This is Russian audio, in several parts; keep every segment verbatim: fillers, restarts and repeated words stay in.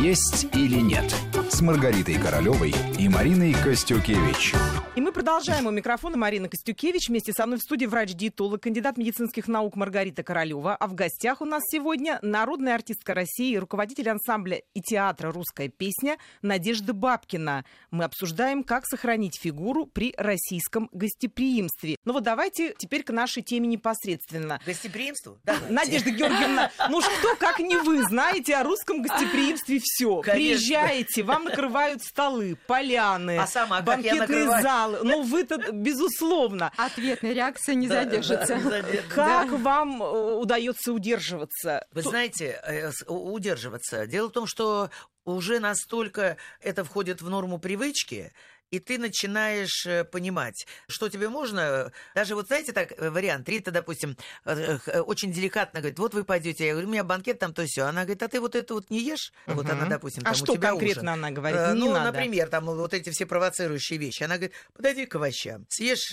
«Есть или нет» с Маргаритой Королевой и Мариной Костюкевич. И мы продолжаем. У микрофона Марина Костюкевич. Вместе со мной в студии врач-диетолог, кандидат медицинских наук Маргарита Королева. А в гостях у нас сегодня народная артистка России и руководитель ансамбля и театра «Русская песня» Надежда Бабкина. Мы обсуждаем, как сохранить фигуру при российском гостеприимстве. Ну вот давайте теперь к нашей теме непосредственно. Гостеприимству? Давайте. Надежда Георгиевна, ну что, как не вы, знаете о русском гостеприимстве все. Приезжаете, вам накрывают столы, поляны, а банкетные залы. Ну, вы-то, безусловно. Ответная реакция не да, задержится. Да, да, как да. вам удается удерживаться? Вы Тут... знаете, удерживаться. Дело в том, что уже настолько это входит в норму привычки, и ты начинаешь понимать, что тебе можно. Даже вот, знаете, так, вариант. Рита, допустим, очень деликатно говорит, вот вы пойдете. Я говорю, у меня банкет там, то все. Она говорит, а ты вот это вот не ешь? Угу. Вот она, допустим, там а у тебя ужин. А что конкретно она говорит? Не ну, надо. Например, там вот эти все провоцирующие вещи. Она говорит, подойди к овощам, съешь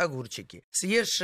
огурчики, съешь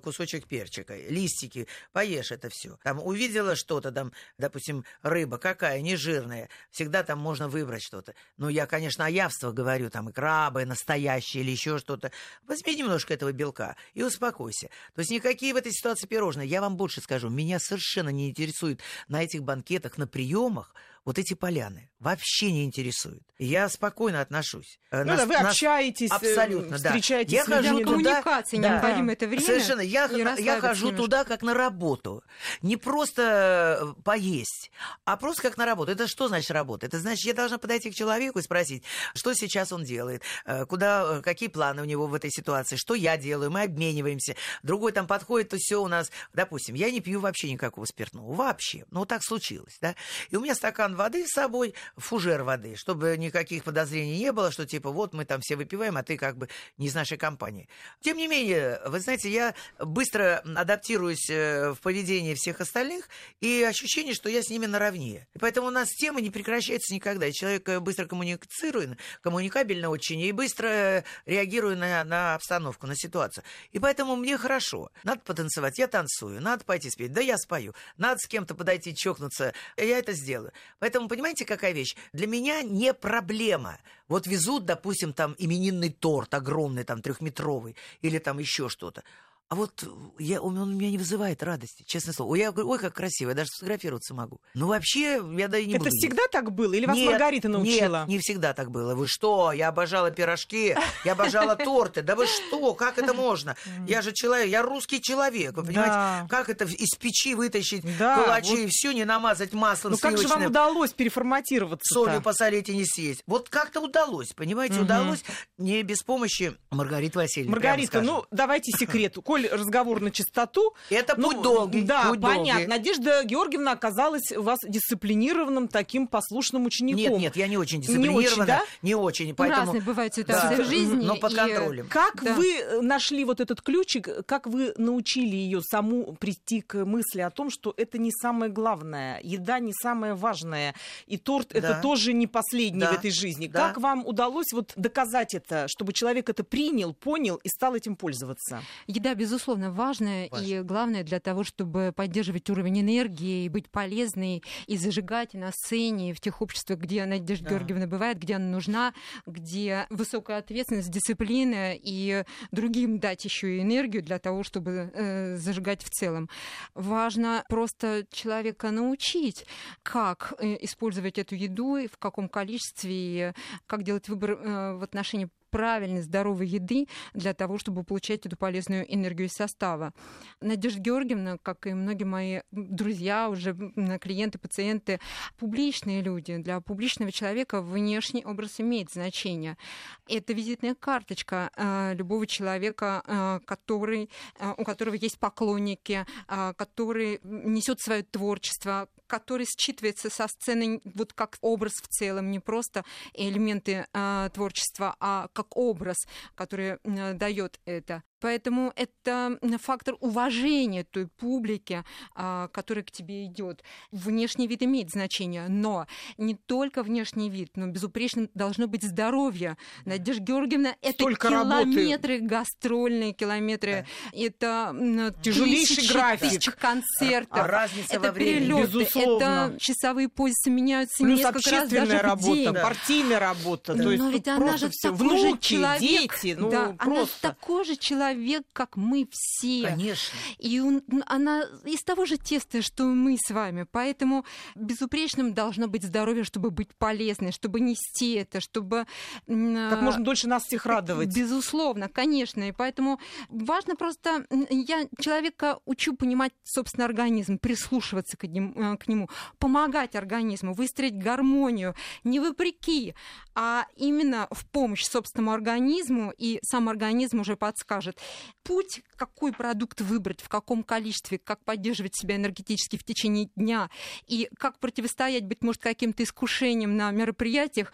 кусочек перчика, листики, поешь это все. Там увидела что-то, там, допустим, рыба какая, нежирная. Всегда там можно выбрать что-то. Ну, я, конечно, о явствах говорю, там, и крабы настоящие или еще что-то. Возьми немножко этого белка и успокойся. То есть никакие в этой ситуации пирожные. Я вам больше скажу, меня совершенно не интересует на этих банкетах, на приемах вот эти поляны. Вообще не интересуют. Я спокойно отношусь. Ну нас, да, вы нас... общаетесь, абсолютно, встречаетесь. Да. Я хожу туда... коммуникации да. необходимо да. это время. Совершенно. Я, я хожу немножко. Туда как на работу. Не просто поесть, а просто как на работу. Это что значит работа? Это значит, я должна подойти к человеку и спросить, что сейчас он делает, куда, какие планы у него в этой ситуации, что я делаю, мы обмениваемся. Другой там подходит, то все у нас... Допустим, я не пью вообще никакого спиртного. Вообще. Ну, так случилось. Да? И у меня стакан воды с собой, фужер воды, чтобы никаких подозрений не было, что типа вот мы там все выпиваем, а ты как бы не из нашей компании. Тем не менее, вы знаете, я быстро адаптируюсь в поведении всех остальных и ощущение, что я с ними наравне. И поэтому у нас тема не прекращается никогда. И человек быстро коммуницирует, коммуникабельно очень, и быстро реагирует на, на обстановку, на ситуацию. И поэтому мне хорошо. Надо потанцевать, я танцую. Надо пойти спеть, да я спою. Надо с кем-то подойти чокнуться, я это сделаю. Поэтому, понимаете, какая вещь? Для меня не проблема. Вот везут, допустим, там именинный торт огромный, там трехметровый, или там еще что-то. А вот я, он, он меня не вызывает радости, честное слово. Я говорю, ой, как красиво, я даже сфотографироваться могу. Ну, вообще, я да и не буду. Это всегда так было? Или вас нет, Маргарита научила? Нет, не всегда так было. Вы что? Я обожала пирожки, я обожала торты. Да вы что? Как это можно? Я же человек, я русский человек, вы понимаете? Как это из печи вытащить калачи и все, не намазать маслом сливочным? Ну, как же вам удалось переформатироваться? Солью посолить и не съесть. Вот как-то удалось, понимаете? Удалось не без помощи Маргариты Васильевны. Маргарита, ну, давайте секрету. Коль разговор на чистоту... Это путь ну, долгий. Да, путь понятно. Долгий. Надежда Георгиевна оказалась у вас дисциплинированным, таким послушным учеником. Нет, нет, я не очень дисциплинирована. Не очень, да? Не очень. Поэтому... Разные бывают ситуации да. в жизни. Но под контролем. И... Как да. вы нашли вот этот ключик, как вы научили ее саму прийти к мысли о том, что это не самое главное, еда не самое важное, и торт да. это тоже не последний да. в этой жизни. Да. Как вам удалось вот доказать это, чтобы человек это принял, понял и стал этим пользоваться? Еда, безусловно, важно, важно и главное для того, чтобы поддерживать уровень энергии, быть полезной и зажигать на сцене, в тех обществах, где Надежда да. Георгиевна бывает, где она нужна, где высокая ответственность, дисциплина, и другим дать еще и энергию для того, чтобы э, зажигать в целом. Важно просто человека научить, как использовать эту еду, в каком количестве, как делать выбор э, в отношении правильной, здоровой еды для того, чтобы получать эту полезную энергию из состава. Надежда Георгиевна, как и многие мои друзья, уже клиенты, пациенты, публичные люди. Для публичного человека внешний образ имеет значение. Это визитная карточка э, любого человека, э, который, э, у которого есть поклонники, э, который несет свое творчество, который считывается со сцены вот как образ в целом, не просто элементы э, творчества, а как образ, который э, дает это. Поэтому это фактор уважения той публики, которая к тебе идет. Внешний вид имеет значение, но не только внешний вид, но безупречно должно быть здоровье. Надежда Георгиевна, это Столько километры, работы. гастрольные километры, да. это тяжелейший тысячи, график, тысячи концертов, а, разница это во времени, безусловно. Это часовые позиции меняются Плюс несколько раз даже работа, в день. Да. партийная работа, то есть но ведь она же все, такой внуки, же человек, дети, ну, да, она же такой же человек, как мы все. Конечно. И он, она из того же теста, что мы с вами, поэтому безупречным должно быть здоровье, чтобы быть полезной, чтобы нести это, чтобы как можно дольше нас всех радовать. Безусловно, конечно, и поэтому важно просто я человека учу понимать собственный организм, прислушиваться к ним, к нему, помогать организму, выстроить гармонию не вопреки, а именно в помощь собственному организму, и сам организм уже подскажет путь, какой продукт выбрать, в каком количестве, как поддерживать себя энергетически в течение дня и как противостоять, быть может, каким-то искушениям на мероприятиях.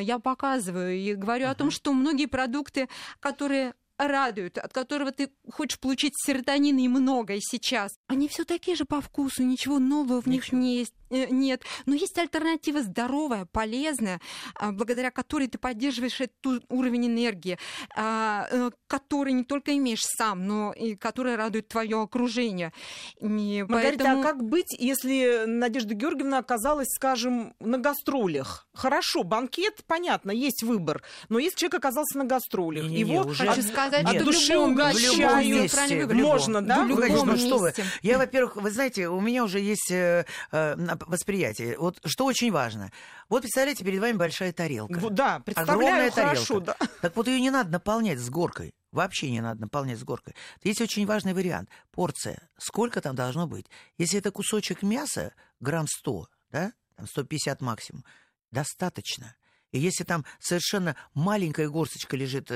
Я показываю и говорю uh-huh. о том, что многие продукты, которые радуют, от которого ты хочешь получить серотонин и многое сейчас. Они все такие же по вкусу, ничего нового в ничего. них не есть, э, нет. Но есть альтернатива здоровая, полезная, э, благодаря которой ты поддерживаешь этот уровень энергии, э, э, который не только имеешь сам, но и который радует твое окружение. И Маргарита, поэтому... а как быть, если Надежда Георгиевна оказалась, скажем, на гастролях? Хорошо, банкет, понятно, есть выбор, но если человек оказался на гастролях, не, его... Уже... Сказать, Нет, что души угощают, правильно выбрать. Можно, да? В любом конечно, месте. Что вы? Я, во-первых, вы знаете, у меня уже есть э, э, восприятие. Вот что очень важно. Вот представляете, перед вами большая тарелка. Вот, да, представляю, огромная хорошо, тарелка. Да. Так вот ее не надо наполнять с горкой. Вообще не надо наполнять с горкой. Есть очень важный вариант. Порция. Сколько там должно быть? Если это кусочек мяса, грамм сто, да? Там сто пятьдесят максимум, достаточно. И если там совершенно маленькая горсточка лежит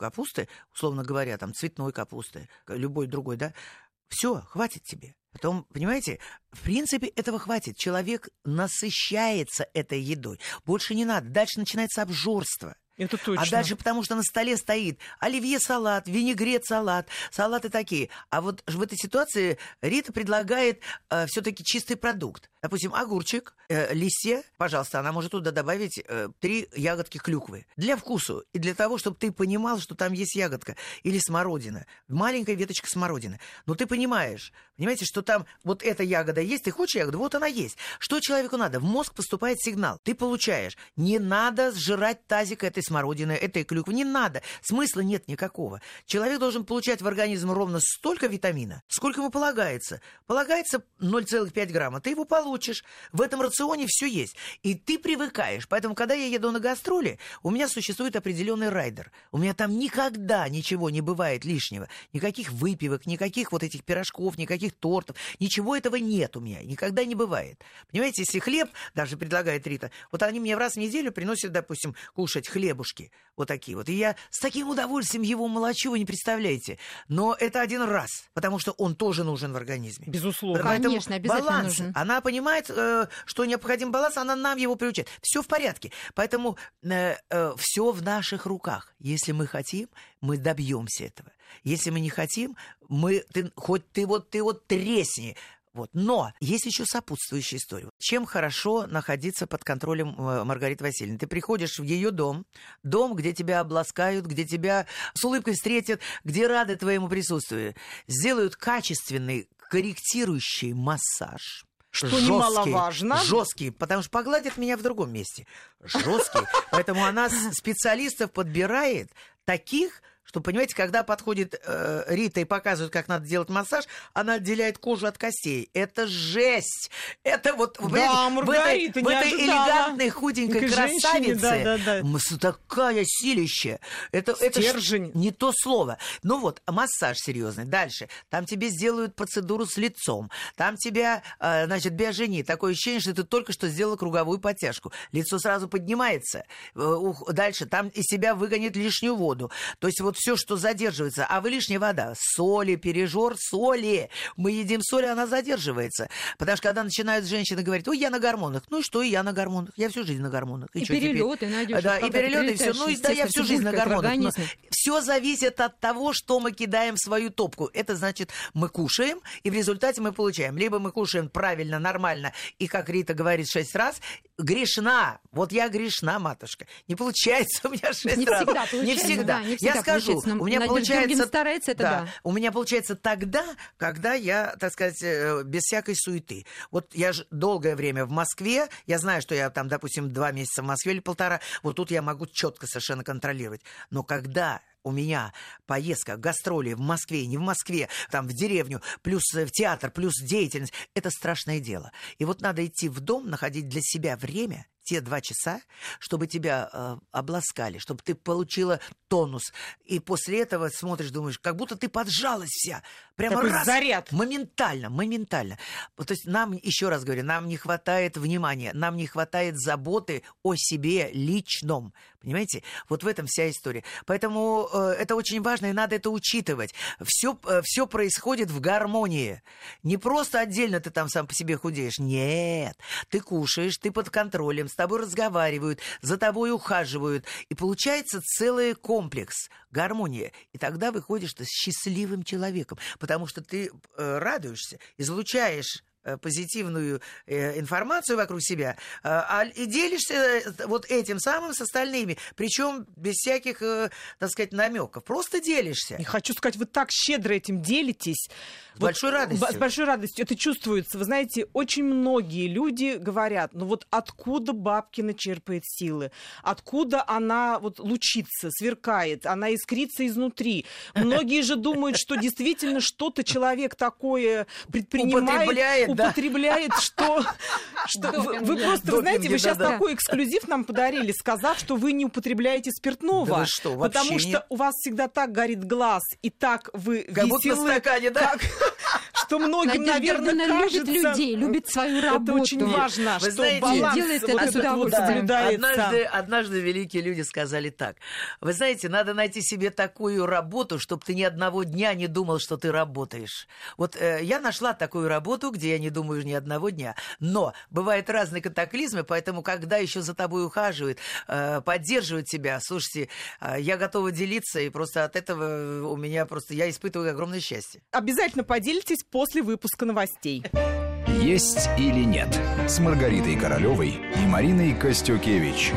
капусты, условно говоря, там цветной капусты, любой другой, да, все, хватит тебе. Потом, понимаете, в принципе, этого хватит. Человек насыщается этой едой. Больше не надо. Дальше начинается обжорство. Это точно. А дальше потому, что на столе стоит оливье-салат, винегрет-салат, салаты такие. А вот в этой ситуации Рита предлагает э, все-таки чистый продукт. Допустим, огурчик, э, листья, пожалуйста, она может туда добавить э, три ягодки клюквы. Для вкусу и для того, чтобы ты понимал, что там есть ягодка. Или смородина, маленькая веточка смородины. Но ты понимаешь, понимаете, что там вот эта ягода есть, ты хочешь ягоду, вот она есть. Что человеку надо? В мозг поступает сигнал. Ты получаешь. Не надо сжирать тазик этой смородины, этой клюквы. Не надо. Смысла нет никакого. Человек должен получать в организм ровно столько витамина, сколько ему полагается. Полагается ноль целых пять грамма. Ты его получишь. В этом рационе все есть. И ты привыкаешь. Поэтому, когда я еду на гастроли, у меня существует определенный райдер. У меня там никогда ничего не бывает лишнего. Никаких выпивок, никаких вот этих пирожков, никаких тортов. Ничего этого нет у меня. Никогда не бывает. Понимаете, если хлеб, даже предлагает Рита, вот они мне раз в неделю приносят, допустим, кушать хлеб, хлебушки, вот такие вот. И я с таким удовольствием его молочу, вы не представляете. Но это один раз, потому что он тоже нужен в организме. Безусловно. Поэтому конечно, обязательно баланс. Нужен. Она понимает, что необходим баланс, она нам его приучает. Все в порядке. Поэтому все в наших руках. Если мы хотим, мы добьемся этого. Если мы не хотим, мы ты, хоть ты вот, ты вот тресни. Вот. Но есть еще сопутствующая история. Чем хорошо находиться под контролем Маргариты Васильевны? Ты приходишь в ее дом, дом, где тебя обласкают, где тебя с улыбкой встретят, где рады твоему присутствию. Сделают качественный корректирующий массаж. Что жесткий, немаловажно. Жесткий, потому что погладят меня в другом месте. Жесткий. Поэтому она специалистов подбирает таких... Что, понимаете, когда подходит э, Рита и показывает, как надо делать массаж, она отделяет кожу от костей. Это жесть! Это вот да, Маргарита, в этой, в этой элегантной, худенькой К красавице да, да, да. такая силища. Это, Стержень. Это не то слово. Ну вот, массаж серьезный. Дальше. Там тебе сделают процедуру с лицом. Там тебя, э, значит, биожени. Такое ощущение, что ты только что сделала круговую подтяжку. Лицо сразу поднимается. Дальше. Там из себя выгонят лишнюю воду. То есть вот все, что задерживается. А вы лишняя вода. Соли, пережор, соли. Мы едим соль, она задерживается. Потому что когда начинают женщины говорить, ой, я на гормонах. Ну и что, и я на гормонах. Я всю жизнь на гормонах. И, и перелеты, Надюша. Да, и перелеты, и все. Ну и да, я всю жизнь на гормонах. Все зависит от того, что мы кидаем в свою топку. Это значит, мы кушаем, и в результате мы получаем. Либо мы кушаем правильно, нормально, и, как Рита говорит, шесть раз, грешна. Вот я грешна, матушка. Не получается у меня шесть не раз. Всегда не всегда. Да, не всегда. Я скажу, но у меня Надежда получается... старается, это да, да. У меня получается тогда, когда я, так сказать, без всякой суеты. Вот я же долгое время в Москве, я знаю, что я там, допустим, два месяца в Москве или полтора, вот тут я могу четко совершенно контролировать. Но когда... у меня поездка, гастроли в Москве, не в Москве, там в деревню, плюс в театр, плюс деятельность. Это страшное дело. И вот надо идти в дом, находить для себя время, те два часа, чтобы тебя э, обласкали, чтобы ты получила тонус. И после этого смотришь, думаешь, как будто ты поджалась вся. Прямо такой раз. Заряд. Моментально, моментально. То есть нам, еще раз говорю, нам не хватает внимания, нам не хватает заботы о себе личном. Понимаете? Вот в этом вся история. Поэтому э, это очень важно, и надо это учитывать. Все э, происходит в гармонии. Не просто отдельно ты там сам по себе худеешь. Нет. Ты кушаешь, ты под контролем, с тобой разговаривают, за тобой ухаживают. И получается целый комплекс, гармония. И тогда выходишь ты счастливым человеком, потому что ты э, радуешься, излучаешь э, позитивную э, информацию вокруг себя э, а, и делишься э, вот этим самым с остальными, причем без всяких, э, так сказать, намеков. Просто делишься. И хочу сказать, вы так щедро этим делитесь. С вот, большой радостью. С большой радостью. Это чувствуется. Вы знаете, очень многие люди говорят, ну вот откуда Бабкина черпает силы? Откуда она вот лучится, сверкает? Она искрится изнутри. Многие же думают, что действительно что-то человек такое предпринимает, употребляет, что... Вы просто, знаете, вы сейчас такой эксклюзив нам подарили, сказав, что вы не употребляете спиртного. Потому что у вас всегда так горит глаз, и так вы веселы. Что многим, наверное, кажется... любит людей, любит свою работу. Это очень важно, вы что знаете, баланс делает вот это этот вот соблюдается. Однажды, однажды великие люди сказали так. Вы знаете, надо найти себе такую работу, чтобы ты ни одного дня не думал, что ты работаешь. Вот э, я нашла такую работу, где я не думаю ни одного дня. Но бывают разные катаклизмы, поэтому когда еще за тобой ухаживают, э, поддерживают тебя, слушайте, э, я готова делиться, и просто от этого у меня просто... Я испытываю огромное счастье. Обязательно поделитесь после выпуска новостей. «Есть или нет» с Маргаритой Королевой и Мариной Костюкевич.